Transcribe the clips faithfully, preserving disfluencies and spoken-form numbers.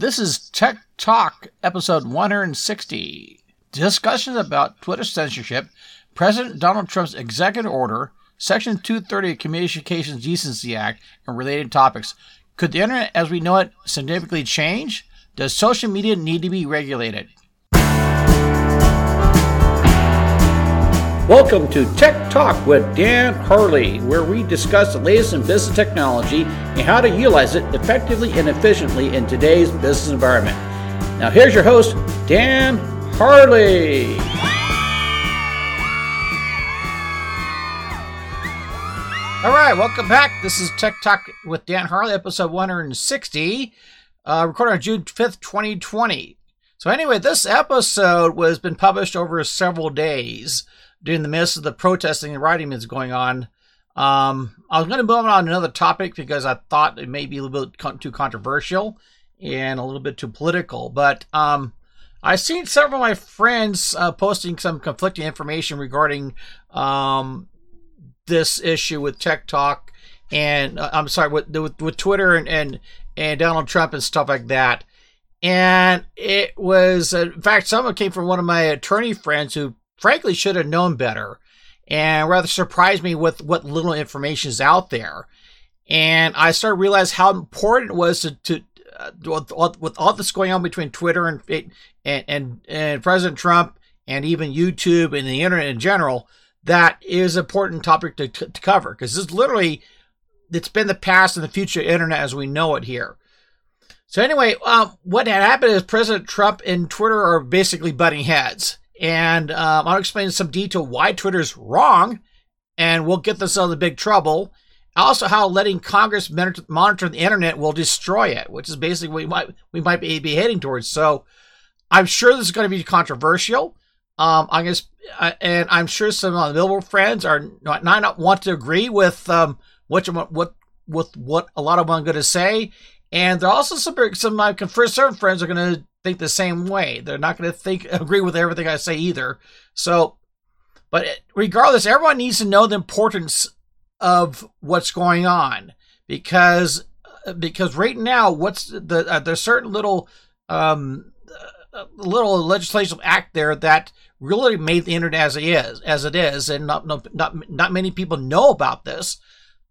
This is Tech Talk, episode one sixty. Discussions about Twitter censorship, President Donald Trump's executive order, Section two thirty of Communications Decency Act, and related topics. Could the internet as we know it significantly change? Does social media need to be regulated? Welcome to Tech Talk with Dan Hurley, where we discuss the latest in business technology and how to utilize it effectively and efficiently in today's business environment. Now here's your host, Dan Hurley. All right, welcome back. This is Tech Talk with Dan Hurley, episode one sixty, uh, recorded on June fifth, twenty twenty. So anyway, this episode was been published over several days. During the midst of the protesting and rioting that's going on, um, I was going to move on to another topic because I thought it may be a little bit con- too controversial and a little bit too political. But um, I've seen several of my friends uh, posting some conflicting information regarding um, this issue with Tech Talk and uh, I'm sorry with, with with Twitter and and and Donald Trump and stuff like that. And it was, in fact, some of it came from one of my attorney friends who, frankly, should have known better and rather surprised me with what little information is out there. And I started to realize how important it was to, to uh, with, all, with all this going on between Twitter and, and, and, and President Trump and even YouTube and the internet in general, that is an important topic to, to, to cover, because this literally, it's been the past and the future internet as we know it here. So anyway, um, what had happened is President Trump and Twitter are basically butting heads. And um, I'll explain in some detail why Twitter's wrong, and we'll get this out of the big trouble. Also, how letting Congress monitor the internet will destroy it, which is basically what we might, we might be, be heading towards. So I'm sure this is going to be controversial. Um, I'm gonna, uh, and I'm sure some of my liberal friends are not, not want to agree with um, what you want, what with what a lot of them are going to say. And there are also some some of my conservative friends are going to think the same way. They're not going to think agree with everything I say either. So, but regardless, everyone needs to know the importance of what's going on, because because right now, what's the uh, there's certain little um, uh, little legislative act there that really made the internet as it is, as it is, and not not not, not many people know about this,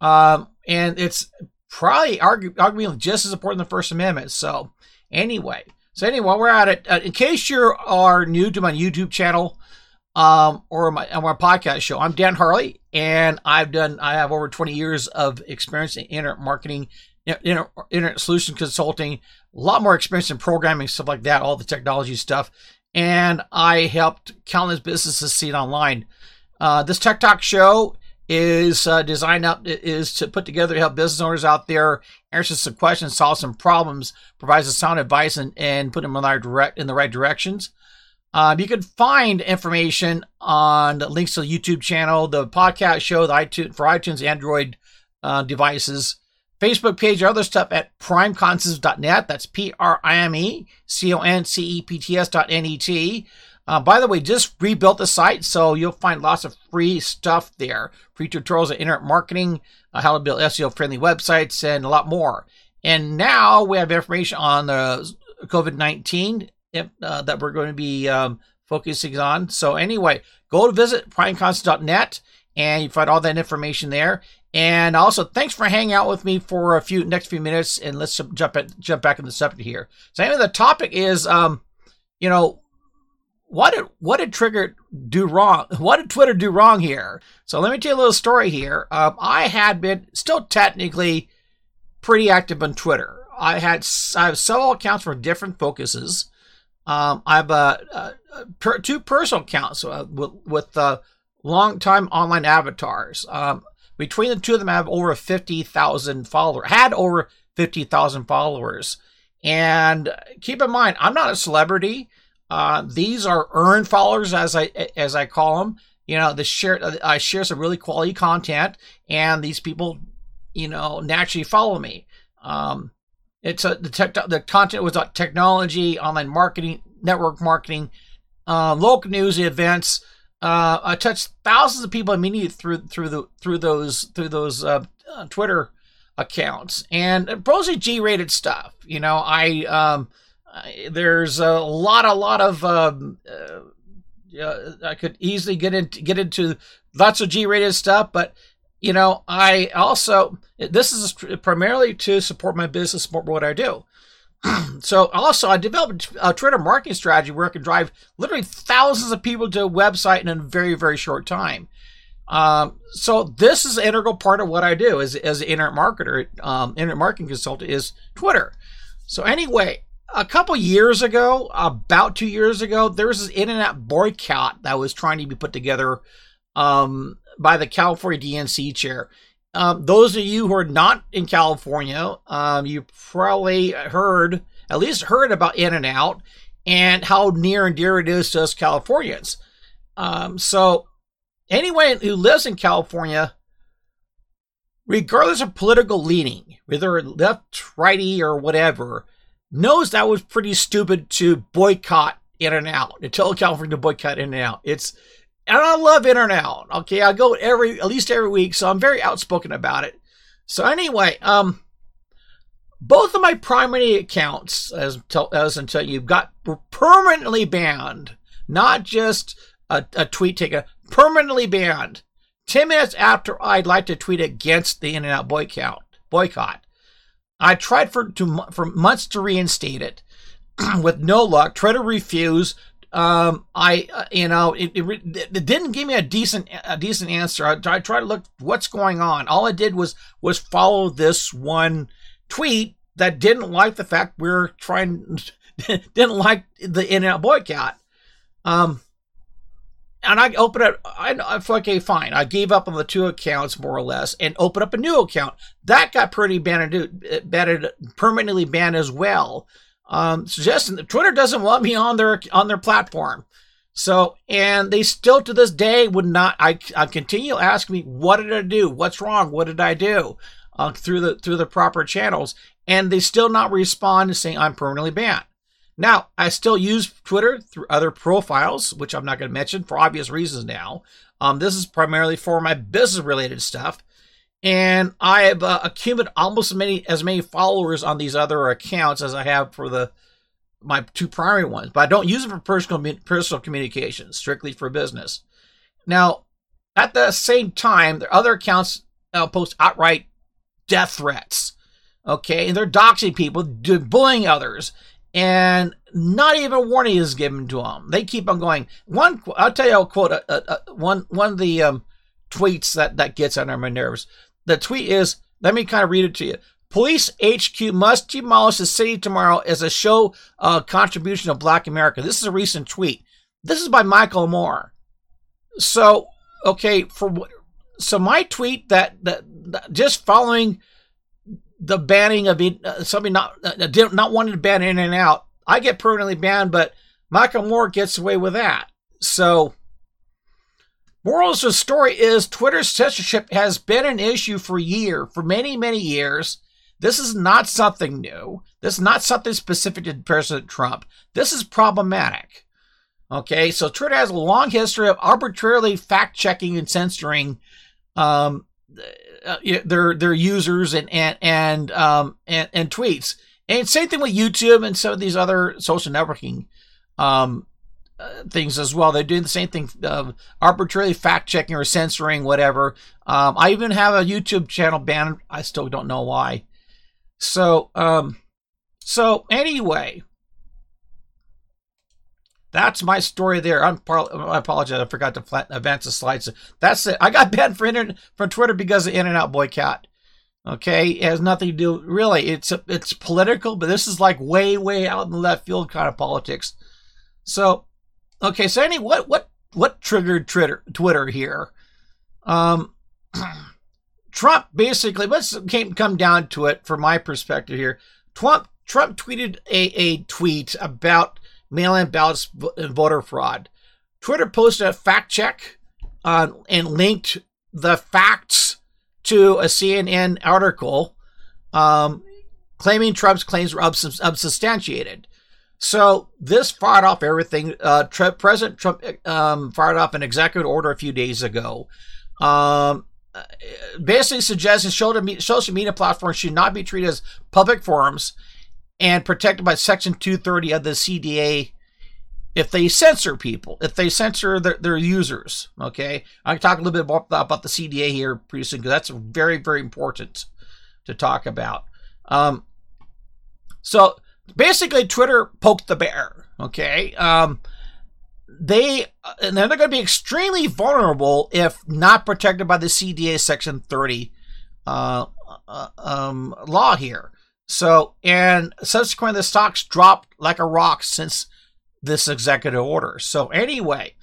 um, and it's probably arguably just as important as the First Amendment. So anyway. So anyway, we're at it. Uh, in case you are new to my YouTube channel um, or my, or my podcast show, I'm Dan Hurley, and I've done I have over twenty years of experience in internet marketing, internet, internet solution consulting, a lot more experience in programming, stuff like that, all the technology stuff, and I helped countless businesses succeed online. Uh, this Tech Talk show is uh, designed up is to put together to help business owners out there answer some questions, solve some problems, provide some sound advice, and, and put them in the right, direct, in the right directions. Um, you can find information on the links to the YouTube channel, the podcast show, the iTunes for iTunes, Android uh, devices, Facebook page, or other stuff at prime concepts dot net. That's P R I M E C O N C E P T S dot N E T. Uh, by the way, just rebuilt the site, so you'll find lots of free stuff there. Free tutorials on internet marketing, uh, how to build S E O-friendly websites, and a lot more. And now we have information on the COVID nineteen uh, that we're going to be um, focusing on. So anyway, go to visit prime concepts dot net, and you find all that information there. And also, thanks for hanging out with me for a few next few minutes, and let's jump at, jump back into the subject here. So anyway, the topic is, um, you know, What did what did Trigger do wrong? What did Twitter do wrong here? So let me tell you a little story here. Um, I had been still technically pretty active on Twitter. I had I have several accounts for different focuses. Um, I have uh, uh, per, two personal accounts uh, with, with uh, long-time online avatars. Um, between the two of them, I have over fifty thousand followers. Had over fifty thousand followers. And keep in mind, I'm not a celebrity. Uh, these are earned followers, as I as I call them. You know, the share I share some really quality content, and these people, you know, naturally follow me. Um, it's a, the tech, the content was on technology, online marketing, network marketing, uh, local news, events. Uh, I touched thousands of people immediately through through the through those through those uh, Twitter accounts and mostly G-rated stuff. You know, I um, I, there's a lot, a lot of um, uh, uh, I could easily get into get into lots of G-rated stuff, but you know, I also this is primarily to support my business, support what I do. So also I developed a Twitter marketing strategy where I can drive literally thousands of people to a website in a very, very short time. Um, so this is an integral part of what I do as, as an internet marketer, um, internet marketing consultant is Twitter. So anyway, a couple years ago, about two years ago, there was this internet boycott that was trying to be put together um, by the California D N C chair. Um, those of you who are not in California, um, you probably heard, at least heard about In-N-Out and how near and dear it is to us Californians. Um, so anyone who lives in California, regardless of political leaning, whether left, righty, or whatever, knows that was pretty stupid to boycott In-N-Out, to tell California to boycott In-N-Out. It's And I love In-N-Out. Okay, I go every, at least every week, so I'm very outspoken about it. So anyway, um, both of my primary accounts, as, as I'm telling you, got were permanently banned. Not just a, a tweet taken, permanently banned. Ten minutes after I'd like to tweet against the In-N-Out boycott, boycott, I tried for to, for months to reinstate it, with no luck. Try to refuse. Um, I, uh, you know, it, it, it didn't give me a decent, a decent answer. I, I tried to look what's going on. All I did was, was follow this one tweet that didn't like the fact we we're trying, didn't like the In-N-Out boycott. Um, and I opened it. I, I okay, fine. I gave up on the two accounts more or less and opened up a new account that got pretty banned, banned permanently banned as well. Um, suggesting that Twitter doesn't want me on their on their platform, so and they still to this day would not. I, I continue asking me, what did I do? What's wrong? What did I do? Uh, through the through the proper channels, and they still not respond to saying I'm permanently banned. Now I still use Twitter through other profiles, which I'm not going to mention for obvious reasons. Now, um, this is primarily for my business related stuff, and I have uh, accumulated almost as many as many followers on these other accounts as I have for the my two primary ones, but I don't use them for personal personal communications, strictly for business. Now, at the same time, their other accounts uh, post outright death threats, okay, and they're doxing people, bullying others, and not even warning is given to them. They keep on going. One, I'll tell you, I'll quote uh, uh, one one of the um, tweets that that gets under my nerves. The tweet is, let me kind of read it to you. Police H Q must demolish the city tomorrow as a show uh, contribution of Black America. This is a recent tweet. This is by Michael Moore. So, okay, for so my tweet that, that, that just following the banning of uh, somebody not uh, not wanting to ban In-N-Out, I get permanently banned, but Michael Moore gets away with that. So, moral of the story is Twitter censorship has been an issue for year, for many, many years. This is not something new. This is not something specific to President Trump. This is problematic. Okay, so Twitter has a long history of arbitrarily fact-checking and censoring um, uh, their their users and and and, um, and and tweets. And same thing with YouTube and some of these other social networking Um, Uh, things as well. They're doing the same thing, uh, arbitrarily fact-checking or censoring, whatever. Um, I even have a YouTube channel banned. I still don't know why. So, um, so anyway, that's my story there. I'm par- I apologize. I forgot to flat- advance the slides. That's it. I got banned for internet from Twitter because of In-N-Out boycott. Okay, it has nothing to do. Really, it's a, it's political, but this is like way, way out in the left field kind of politics. So. Okay, so anyway, what what what triggered Twitter Twitter here? Um, Trump basically, let's came come down to it from my perspective here. Trump Trump tweeted a a tweet about mail-in ballots and voter fraud. Twitter posted a fact check uh, and linked the facts to a C N N article um, claiming Trump's claims were unsubstantiated. Ups- So this fired off everything. Uh, Trump, President Trump um, fired off an executive order a few days ago um, basically suggests that social media platforms should not be treated as public forums and protected by Section two thirty of the C D A if they censor people, if they censor their, their users, okay? I'm going to talk a little bit about, about the C D A here pretty soon, because that's very, very important to talk about. Um, so basically, Twitter poked the bear, okay? Um, they, and they're going to be extremely vulnerable if not protected by the C D A Section thirty uh, uh, um, law here. So, and subsequently, the stocks dropped like a rock since this executive order. So anyway,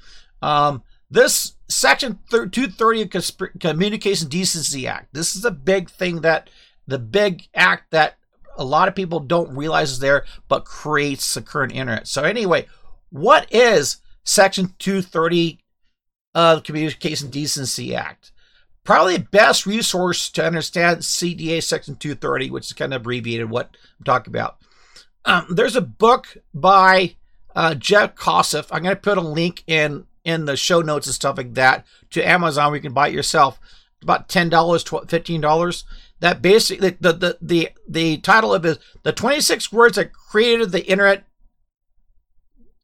um, this Section two thirty of Consp- Communications Decency Act, this is a big thing that, the big act that a lot of people don't realize is there, but creates the current internet. So anyway, what is Section two thirty of Communications Decency Act? Probably the best resource to understand C D A Section two thirty, which is kind of abbreviated what I'm talking about. Um, there's a book by uh, Jeff Kosseff. I'm going to put a link in in the show notes and stuff like that to Amazon, where you can buy it yourself. It's about ten dollars, fifteen dollars. That basically, the, the, the, the title of it is The twenty-six Words That Created the Internet,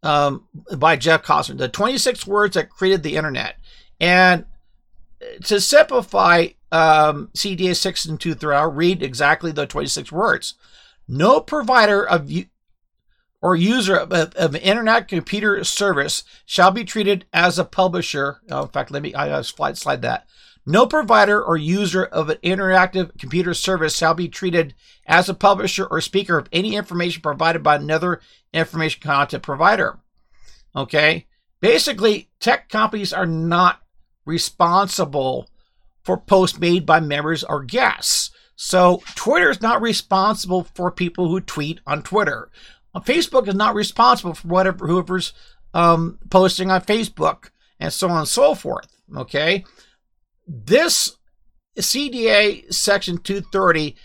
um, by Jeff Kosseff. The twenty-six Words That Created the Internet. And to simplify um, C D A Section two thirty, I'll read exactly the twenty-six words. No provider of u- or user of, of, of internet computer service shall be treated as a publisher. Oh, in fact, let me I slide, slide that. No provider or user of an interactive computer service shall be treated as a publisher or speaker of any information provided by another information content provider. Okay, basically, tech companies are not responsible for posts made by members or guests. So Twitter is not responsible for people who tweet on Twitter. Facebook is not responsible for whatever whoever's um, posting on Facebook, and so on and so forth. Okay, this C D A Section two thirty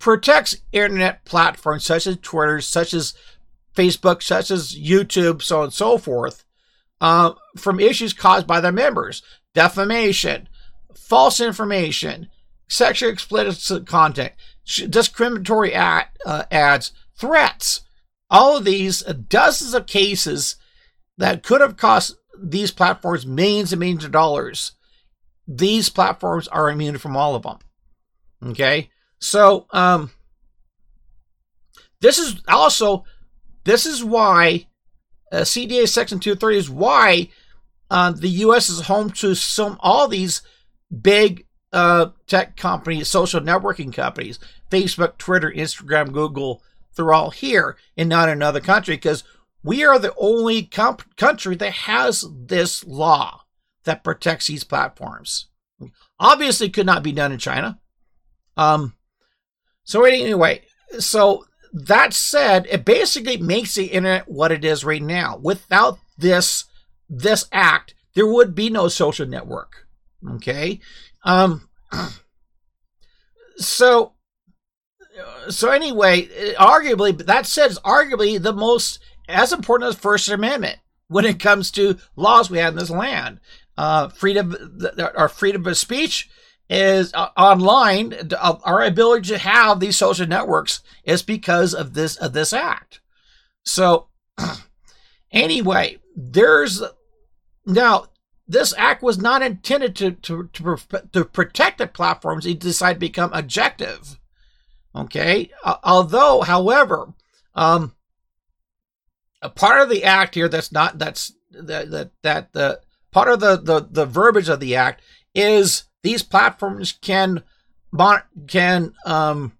protects internet platforms such as Twitter, such as Facebook, such as YouTube, so on and so forth, Uh, from issues caused by their members: defamation, false information, sexually explicit content, discriminatory ad, uh, ads, threats. All of these, uh, dozens of cases that could have cost these platforms millions and millions of dollars. These platforms are immune from all of them. Okay, so um, this is also this is why. Uh, C D A Section two thirty is why uh, the U S is home to some all these big uh, tech companies, social networking companies, Facebook, Twitter, Instagram, Google. They're all here and not in another country, because we are the only comp- country that has this law that protects these platforms. Obviously, could not be done in China. Um, so anyway, so. That said, it basically makes the internet what it is right now. Without this this act, there would be no social network. Okay, um, so so anyway, arguably, but that said, it's arguably the most as important as First Amendment when it comes to laws we have in this land. Uh, freedom, our freedom of speech. Is online, our ability to have these social networks is because of this of this act. So anyway, there's now this act was not intended to to to, to protect the platforms. It decided to become objective. Okay, although, however, um, a part of the act here that's not that's that that that the part of the the the verbiage of the act is. These platforms can, can um,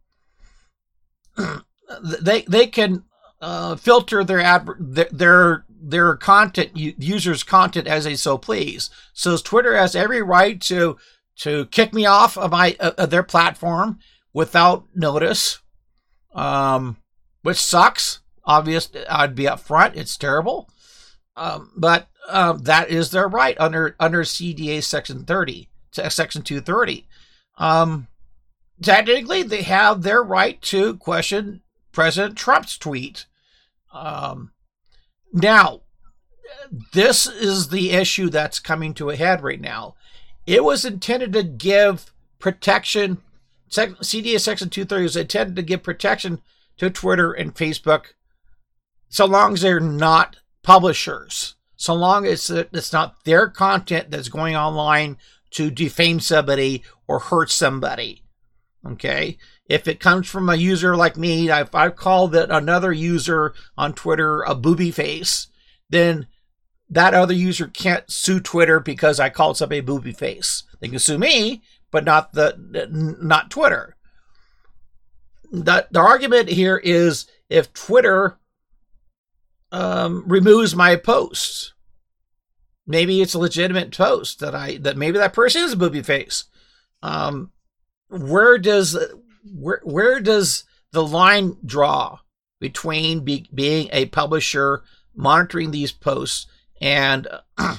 they they can uh, filter their adver- their their, their content users' content as they so please. So Twitter has every right to to kick me off of my of their platform without notice, um, which sucks. Obviously, I'd be upfront. It's terrible, um, but um, that is their right under under C D A Section thirty. To Section two thirty. Um, technically, they have their right to question President Trump's tweet. Um, now, this is the issue that's coming to a head right now. It was intended to give protection. C D A Section two thirty was intended to give protection to Twitter and Facebook, so long as they're not publishers, so long as it's not their content that's going online to defame somebody or hurt somebody. Okay, if it comes from a user like me, if I've called another user on Twitter a booby face, then that other user can't sue Twitter because I called somebody a booby face. They can sue me, but not the not Twitter. The, the argument here is if Twitter um, removes my posts, maybe it's a legitimate post that I that maybe that person is a booby face. Um, Where does where where does the line draw between be, being a publisher monitoring these posts and uh,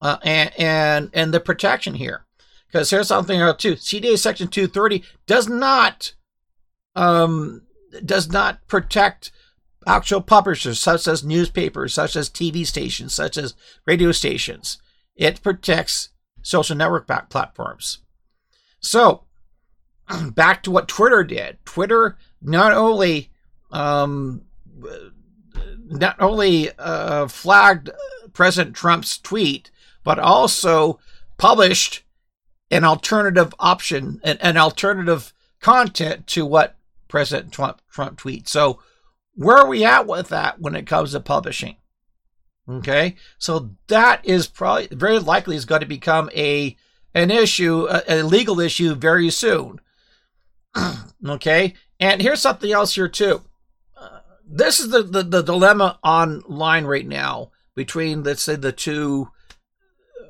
uh, and and and the protection here? Because here's something else too. C D A Section two thirty does not um does not protect actual publishers such as newspapers, such as T V stations, such as radio stations. It protects social network platforms. So, back to what Twitter did. Twitter not only um, not only uh, flagged President Trump's tweet, but also published an alternative option, an, an alternative content to what President Trump, Trump tweets. So where are we at with that when it comes to publishing? Okay, so that is probably very likely is going to become a an issue, a, a legal issue very soon. Okay, and here's something else here too. Uh, this is the, the the dilemma online right now between, let's say, the two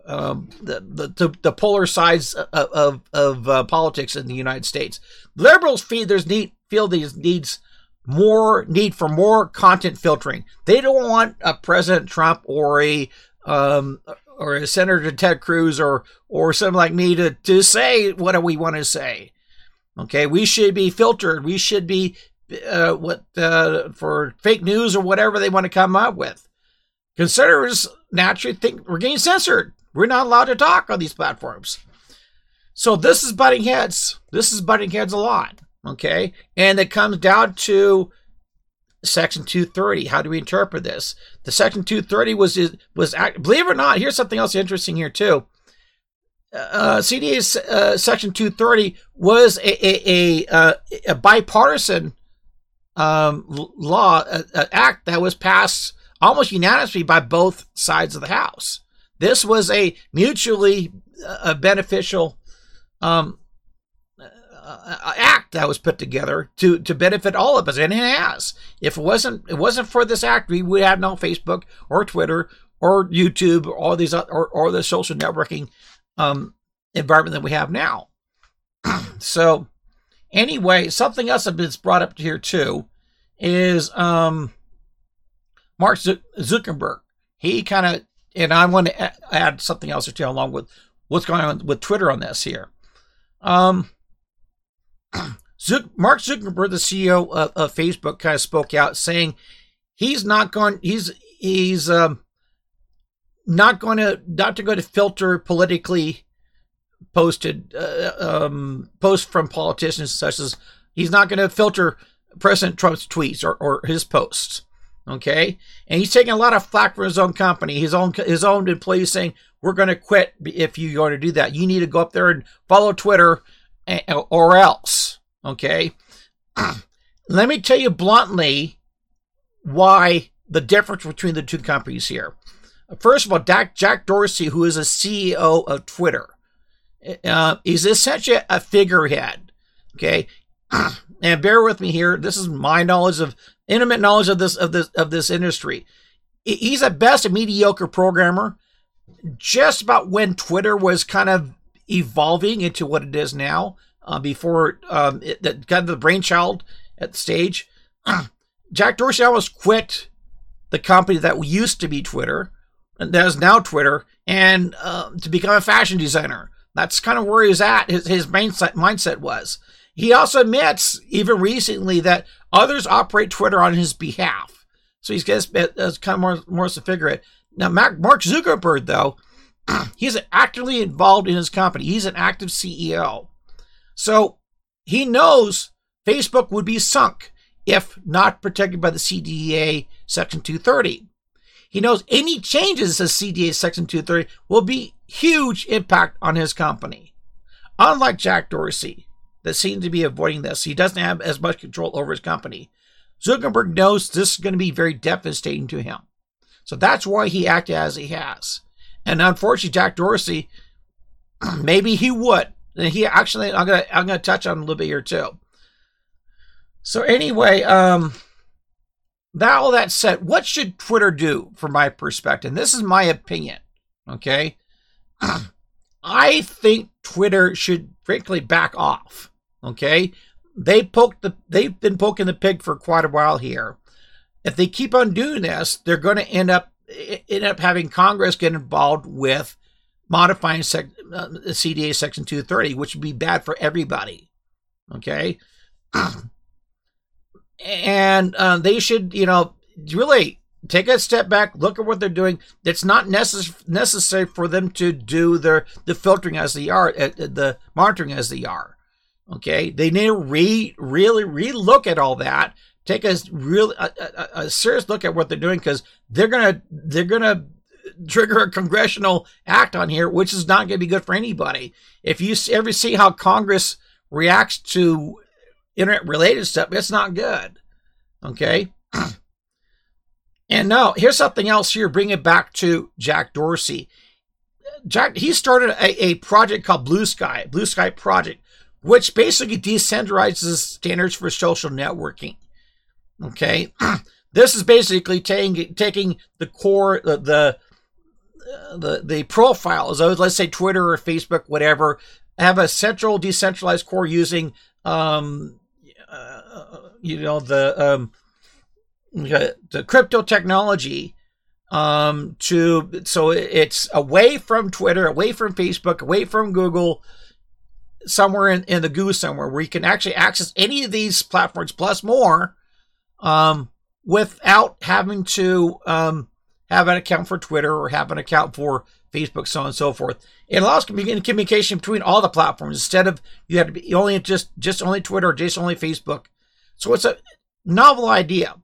um, the, the the polar sides of of, of uh, politics in the United States. Liberals feel there's need feel these needs more need for more content filtering. They don't want a President Trump or a um, or a Senator Ted Cruz or or someone like me to to say what do we want to say. Okay, we should be filtered. We should be uh, what uh, for fake news or whatever they want to come up with. Conservatives naturally think we're getting censored. We're not allowed to talk on these platforms. So this is butting heads. This is butting heads a lot. Okay, and it comes down to Section two thirty. How do we interpret this? The Section two thirty was was believe it or not. Here's something else interesting here too. Uh, C D A's uh, Section two thirty was a a, a, a bipartisan um, law a, a act that was passed almost unanimously by both sides of the House. This was a mutually uh, beneficial um, uh, act that was put together to to benefit all of us, and it has. If it wasn't it wasn't for this act, we would have no Facebook or Twitter or YouTube or all these or or the social networking um environment that we have now. So anyway, something else that's brought up here too is um Mark Zuckerberg. He kind of, and I want to add something else or two along with what's going on with Twitter on this here. um Zuck, Mark Zuckerberg, the C E O of, of Facebook, kind of spoke out saying he's not going he's he's um Not going to not to go to filter politically posted uh, um, posts from politicians, such as he's not going to filter President Trump's tweets or, or his posts. Okay, and he's taking a lot of flack for his own company, his own his own employees saying we're going to quit if you're going to do that. You need to go up there and follow Twitter and, or else. Okay, let me tell you bluntly why the difference between the two companies here. First of all, Jack Dorsey, who is a C E O of Twitter, uh, is essentially a figurehead. Okay, and bear with me here. This is my knowledge of intimate knowledge of this of this of this industry. He's at best a mediocre programmer. Just about when Twitter was kind of evolving into what it is now, uh, before um, it, that got the brainchild at the stage, Jack Dorsey almost quit the company that used to be Twitter. That is now Twitter, and uh, to become a fashion designer. That's kind of where he's at. His his mindset mindset was. He also admits, even recently, that others operate Twitter on his behalf. So he's gets, uh, kind of more more to figure it. Now, Mark Zuckerberg, though, He's actively involved in his company. He's an active C E O. So he knows Facebook would be sunk if not protected by the C D A Section two thirty. He knows any changes to C D A Section two thirty will be huge impact on his company. Unlike Jack Dorsey, that seems to be avoiding this, he doesn't have as much control over his company. Zuckerberg knows this is going to be very devastating to him. So that's why he acted as he has. And unfortunately, Jack Dorsey, maybe he would. And he actually, I'm gonna, I'm gonna touch on a little bit here too. So anyway, um, that all that said, what should Twitter do from my perspective? This is my opinion, okay? I think Twitter should frankly back off, okay? They poked the, they've been poking the pig for quite a while here. If they keep on doing this, they're going to end up end up having Congress get involved with modifying sec, uh, C D A Section two thirty, which would be bad for everybody, okay? And uh, they should, you know, really take a step back, look at what they're doing. It's not necess- necessary for them to do their the filtering as they are, uh, the monitoring as they are, okay? They need to re- really re-look at all that. Take a real a, a, a serious look at what they're doing, because they're gonna they're gonna trigger a congressional act on here, which is not gonna be good for anybody. If you ever see how Congress reacts to internet related stuff, it's not good. Okay. And now here's something else here. Bring it back to Jack Dorsey. Jack he started a, a project called Blue Sky, Blue Sky Project, which basically decentralizes standards for social networking. Okay, this is basically taking taking the core, the the the, the profiles of, let's say, Twitter or Facebook, whatever, have a central decentralized core using, um, uh, you know, the um, the crypto technology, um, to so it's away from Twitter, away from Facebook, away from Google. Somewhere in, in the goo somewhere where you can actually access any of these platforms plus more. Um, without having to um, have an account for Twitter or have an account for Facebook, so on and so forth. It allows communication between all the platforms instead of you have to be only just just only Twitter or just only Facebook. So it's a novel idea.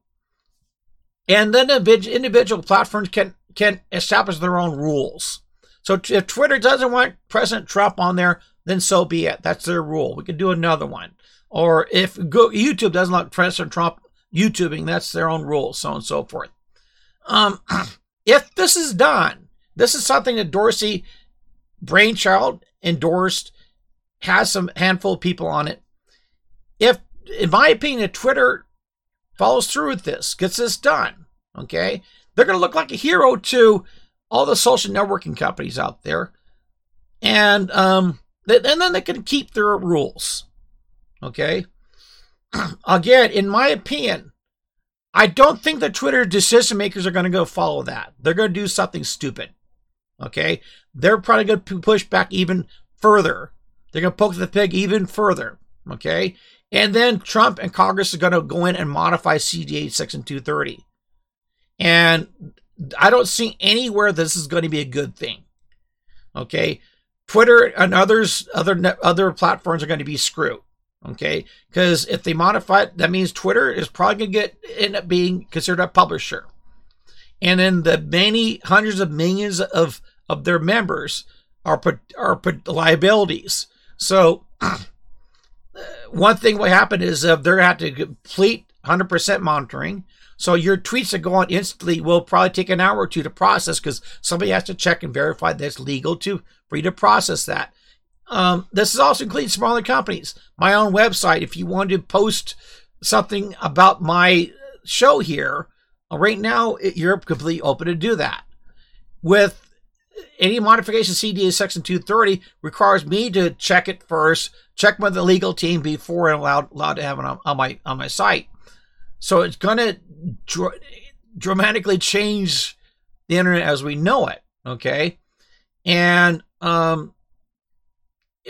And then individual platforms can can establish their own rules. So if Twitter doesn't want President Trump on there, then so be it. That's their rule. We could do another one. Or if YouTube doesn't like President Trump YouTubing, that's their own rule, so on and so forth. Um, if this is done, this is something that Dorsey brainchild endorsed, has some handful of people on it. If, in my opinion, if Twitter follows through with this, gets this done, okay, they're going to look like a hero to all the social networking companies out there. And, um, th- and then they can keep their rules, okay? Again, in my opinion, I don't think the Twitter decision makers are going to go follow that. They're going to do something stupid. Okay? They're probably going to push back even further. They're going to poke the pig even further. Okay? And then Trump and Congress are going to go in and modify C D A Section two thirty. And I don't see anywhere this is going to be a good thing. Okay? Twitter and others, other other platforms are going to be screwed. Okay, because if they modify it, that means Twitter is probably going to get end up being considered a publisher. And then the many hundreds of millions of, of their members are put, are put liabilities. So uh, one thing will happen is uh, they're going to have to complete one hundred percent monitoring. So your tweets that go on instantly will probably take an hour or two to process because somebody has to check and verify that it's legal to, for you to process that. Um, this is also including smaller companies. My own website, if you want to post something about my show here, right now, it, you're completely open to do that. With any modification C D A Section two thirty requires me to check it first, check with the legal team before I'm allowed, allowed to have it on, on, my, on my site. So it's going to dr- dramatically change the internet as we know it, okay? And... um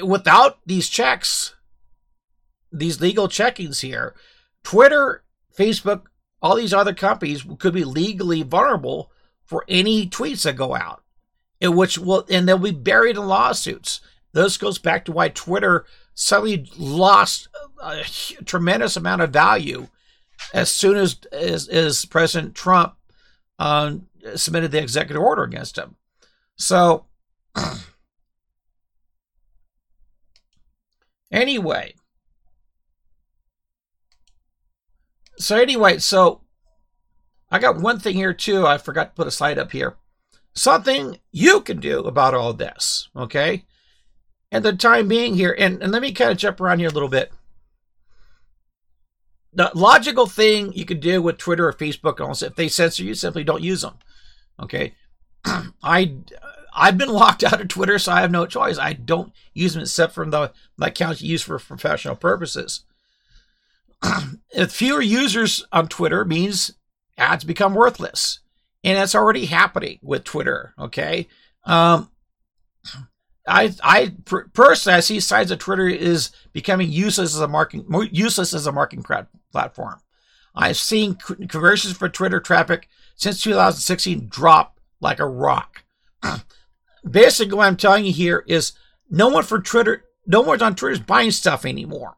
without these checks, these legal checkings here, Twitter, Facebook, all these other companies could be legally vulnerable for any tweets that go out. in which will, and they'll be buried in lawsuits. This goes back to why Twitter suddenly lost a tremendous amount of value as soon as, as, as President Trump um, submitted the executive order against him. So anyway, so anyway, so I got one thing here too. I forgot to put a slide up here. Something you can do about all this, okay? And the time being here, and, and let me kind of jump around here a little bit. The logical thing you could do with Twitter or Facebook, and also if they censor you, simply don't use them, okay? I, I've been locked out of Twitter, so I have no choice. I don't use them except for the, the accounts you use for professional purposes. If fewer users on Twitter means ads become worthless, and that's already happening with Twitter, okay? Um, I, I personally, I see signs that Twitter is becoming useless as a marketing useless as a marketing platform. I've seen conversions for Twitter traffic since two thousand sixteen drop like a rock. Basically, what I'm telling you here is no one for Twitter, no one's on Twitter is buying stuff anymore.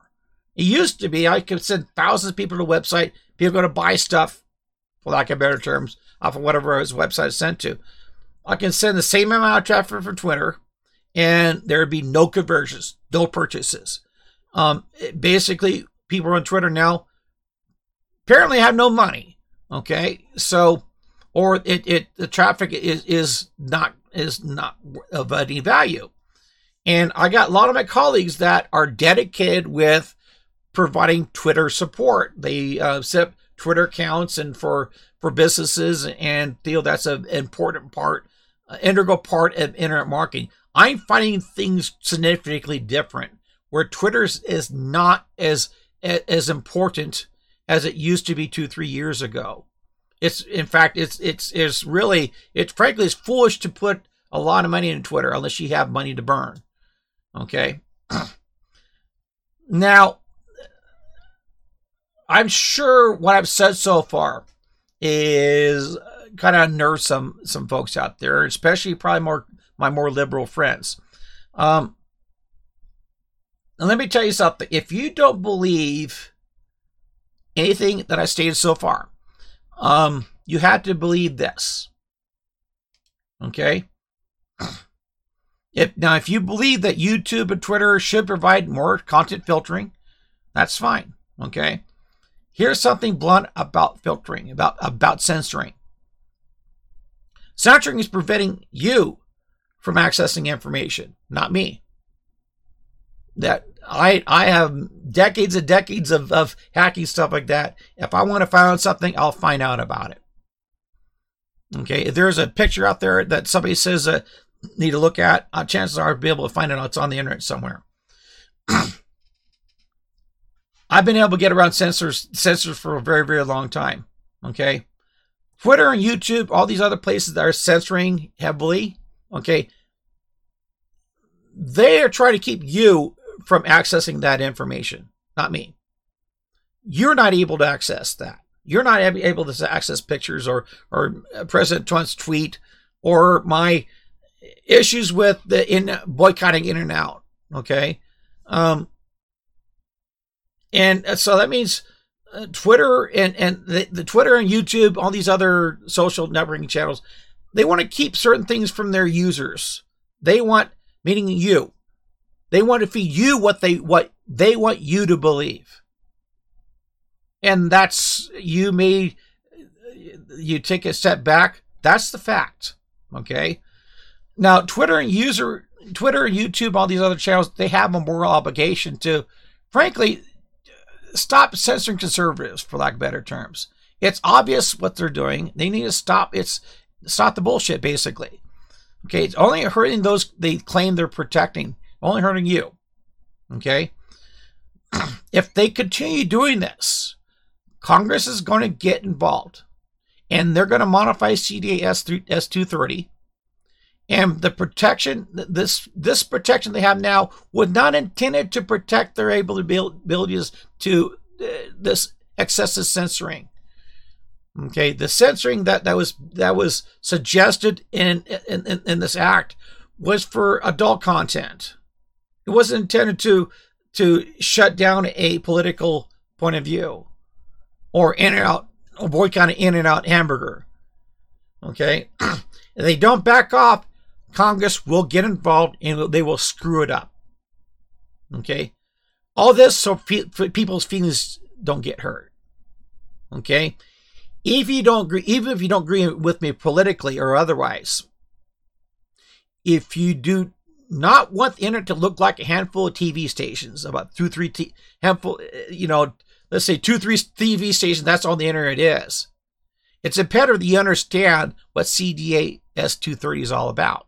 It used to be I could send thousands of people to the website, people go to buy stuff, for lack of better terms, off of whatever his website is sent to. I can send the same amount of traffic for Twitter, and there would be no conversions, no purchases. Um, basically, people on Twitter now apparently have no money. Okay, so or it, it the traffic is is not is not of any value. And I got a lot of my colleagues that are dedicated with providing Twitter support. They uh, set up Twitter accounts and for for businesses and feel that's an important part, uh, integral part of internet marketing. I'm finding things significantly different, where Twitter is not as as important as it used to be two, three years ago. It's in fact, it's it's it's really it's frankly it's foolish to put a lot of money in Twitter unless you have money to burn. Okay, now I'm sure what I've said so far is kind of unnerved some some folks out there, especially probably more. my more liberal friends. Um, and let me tell you something. If you don't believe anything that I stated so far, um, you have to believe this. Okay? If, now, if you believe that YouTube and Twitter should provide more content filtering, that's fine. Okay? Here's something blunt about filtering, about, about censoring. Censoring is preventing you from accessing information, not me. That I I have decades and decades of, of hacking stuff like that. If I want to find out something, I'll find out about it. Okay, if there's a picture out there that somebody says uh, need to look at, uh, chances are I'll be able to find it. It's on the internet somewhere. I've been able to get around censors censors for a very, very long time. Okay, Twitter and YouTube, all these other places that are censoring heavily, okay, they are trying to keep you from accessing that information, not me. You're not able to access that. You're not able to access pictures or, or President Trump's tweet or my issues with the in boycotting In-N-Out, okay? Um, and so that means uh, Twitter and, and the, the Twitter and YouTube, all these other social networking channels, they want to keep certain things from their users. They want, meaning you, they want to feed you what they what they want you to believe. And that's, you may, you take a step back. That's the fact, okay? Now, Twitter and user, Twitter and YouTube, all these other channels, they have a moral obligation to, frankly, stop censoring conservatives, for lack of better terms. It's obvious what they're doing. They need to stop. It's Stop the bullshit, basically. Okay, it's only hurting those they claim they're protecting. Only hurting you. Okay? If they continue doing this, Congress is going to get involved. And they're going to modify C D A S two thirty. And the protection, this this protection they have now was not intended to protect their abilities to uh, this excessive censoring. Okay, the censoring that, that was that was suggested in, in, in, in this act was for adult content. It wasn't intended to to shut down a political point of view or In-N-Out, or boycott an In-N-Out hamburger. Okay, if they don't back off, Congress will get involved and they will screw it up. Okay, all this so pe- people's feelings don't get hurt. Okay. If you don't agree, even if you don't agree with me politically or otherwise, if you do not want the internet to look like a handful of T V stations, about two, three, t- handful, you know, let's say two, three T V stations, that's all the internet is. It's imperative that you understand what C D A S two thirty is all about.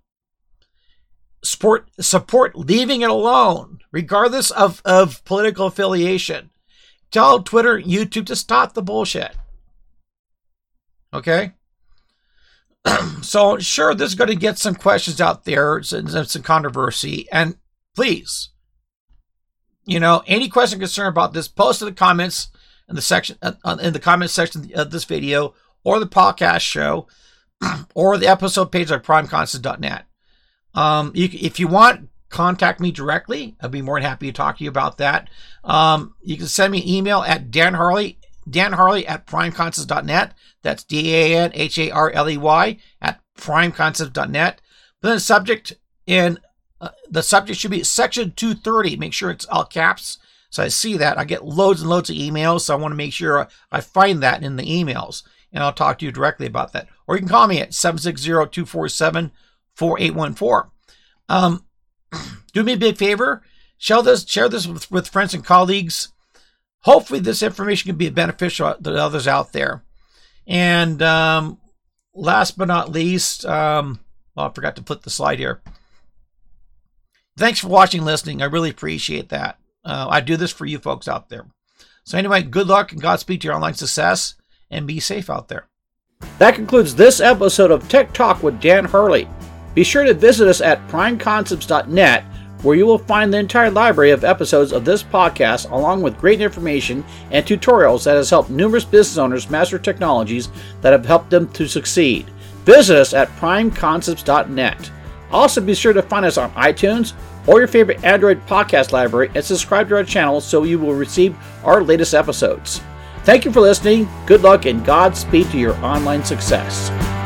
Support, support leaving it alone, regardless of, of political affiliation. Tell Twitter, YouTube to stop the bullshit. Okay, so sure, this is going to get some questions out there and some controversy. And please, you know, any question or concern about this, post in the comments in the section in the comment section of this video, or the podcast show, or the episode page at prime conscience dot net. Um, you, if you want, contact me directly. I'd be more than happy to talk to you about that. Um, you can send me an email at Dan Hurley. Dan Hurley at prime conscience dot net. That's D A N H A R L E Y at prime conscience dot net. Then the subject in uh, the subject should be Section two thirty. Make sure it's all caps. So I see that. I get loads and loads of emails, so I want to make sure I find that in the emails, and I'll talk to you directly about that. Or you can call me at seven six zero, two four seven, four eight one four. Um, do me a big favor. Share this, share this with, with friends and colleagues. Hopefully this information can be beneficial to others out there. And um, last but not least, um, well, I forgot to flip the slide here. Thanks for watching and listening. I really appreciate that. Uh, I do this for you folks out there. So anyway, good luck and Godspeed to your online success, and be safe out there. That concludes this episode of Tech Talk with Dan Hurley. Be sure to visit us at prime concepts dot net, where you will find the entire library of episodes of this podcast, along with great information and tutorials that has helped numerous business owners master technologies that have helped them to succeed. Visit us at prime concepts dot net. Also, be sure to find us on iTunes or your favorite Android podcast library and subscribe to our channel so you will receive our latest episodes. Thank you for listening. Good luck and Godspeed to your online success.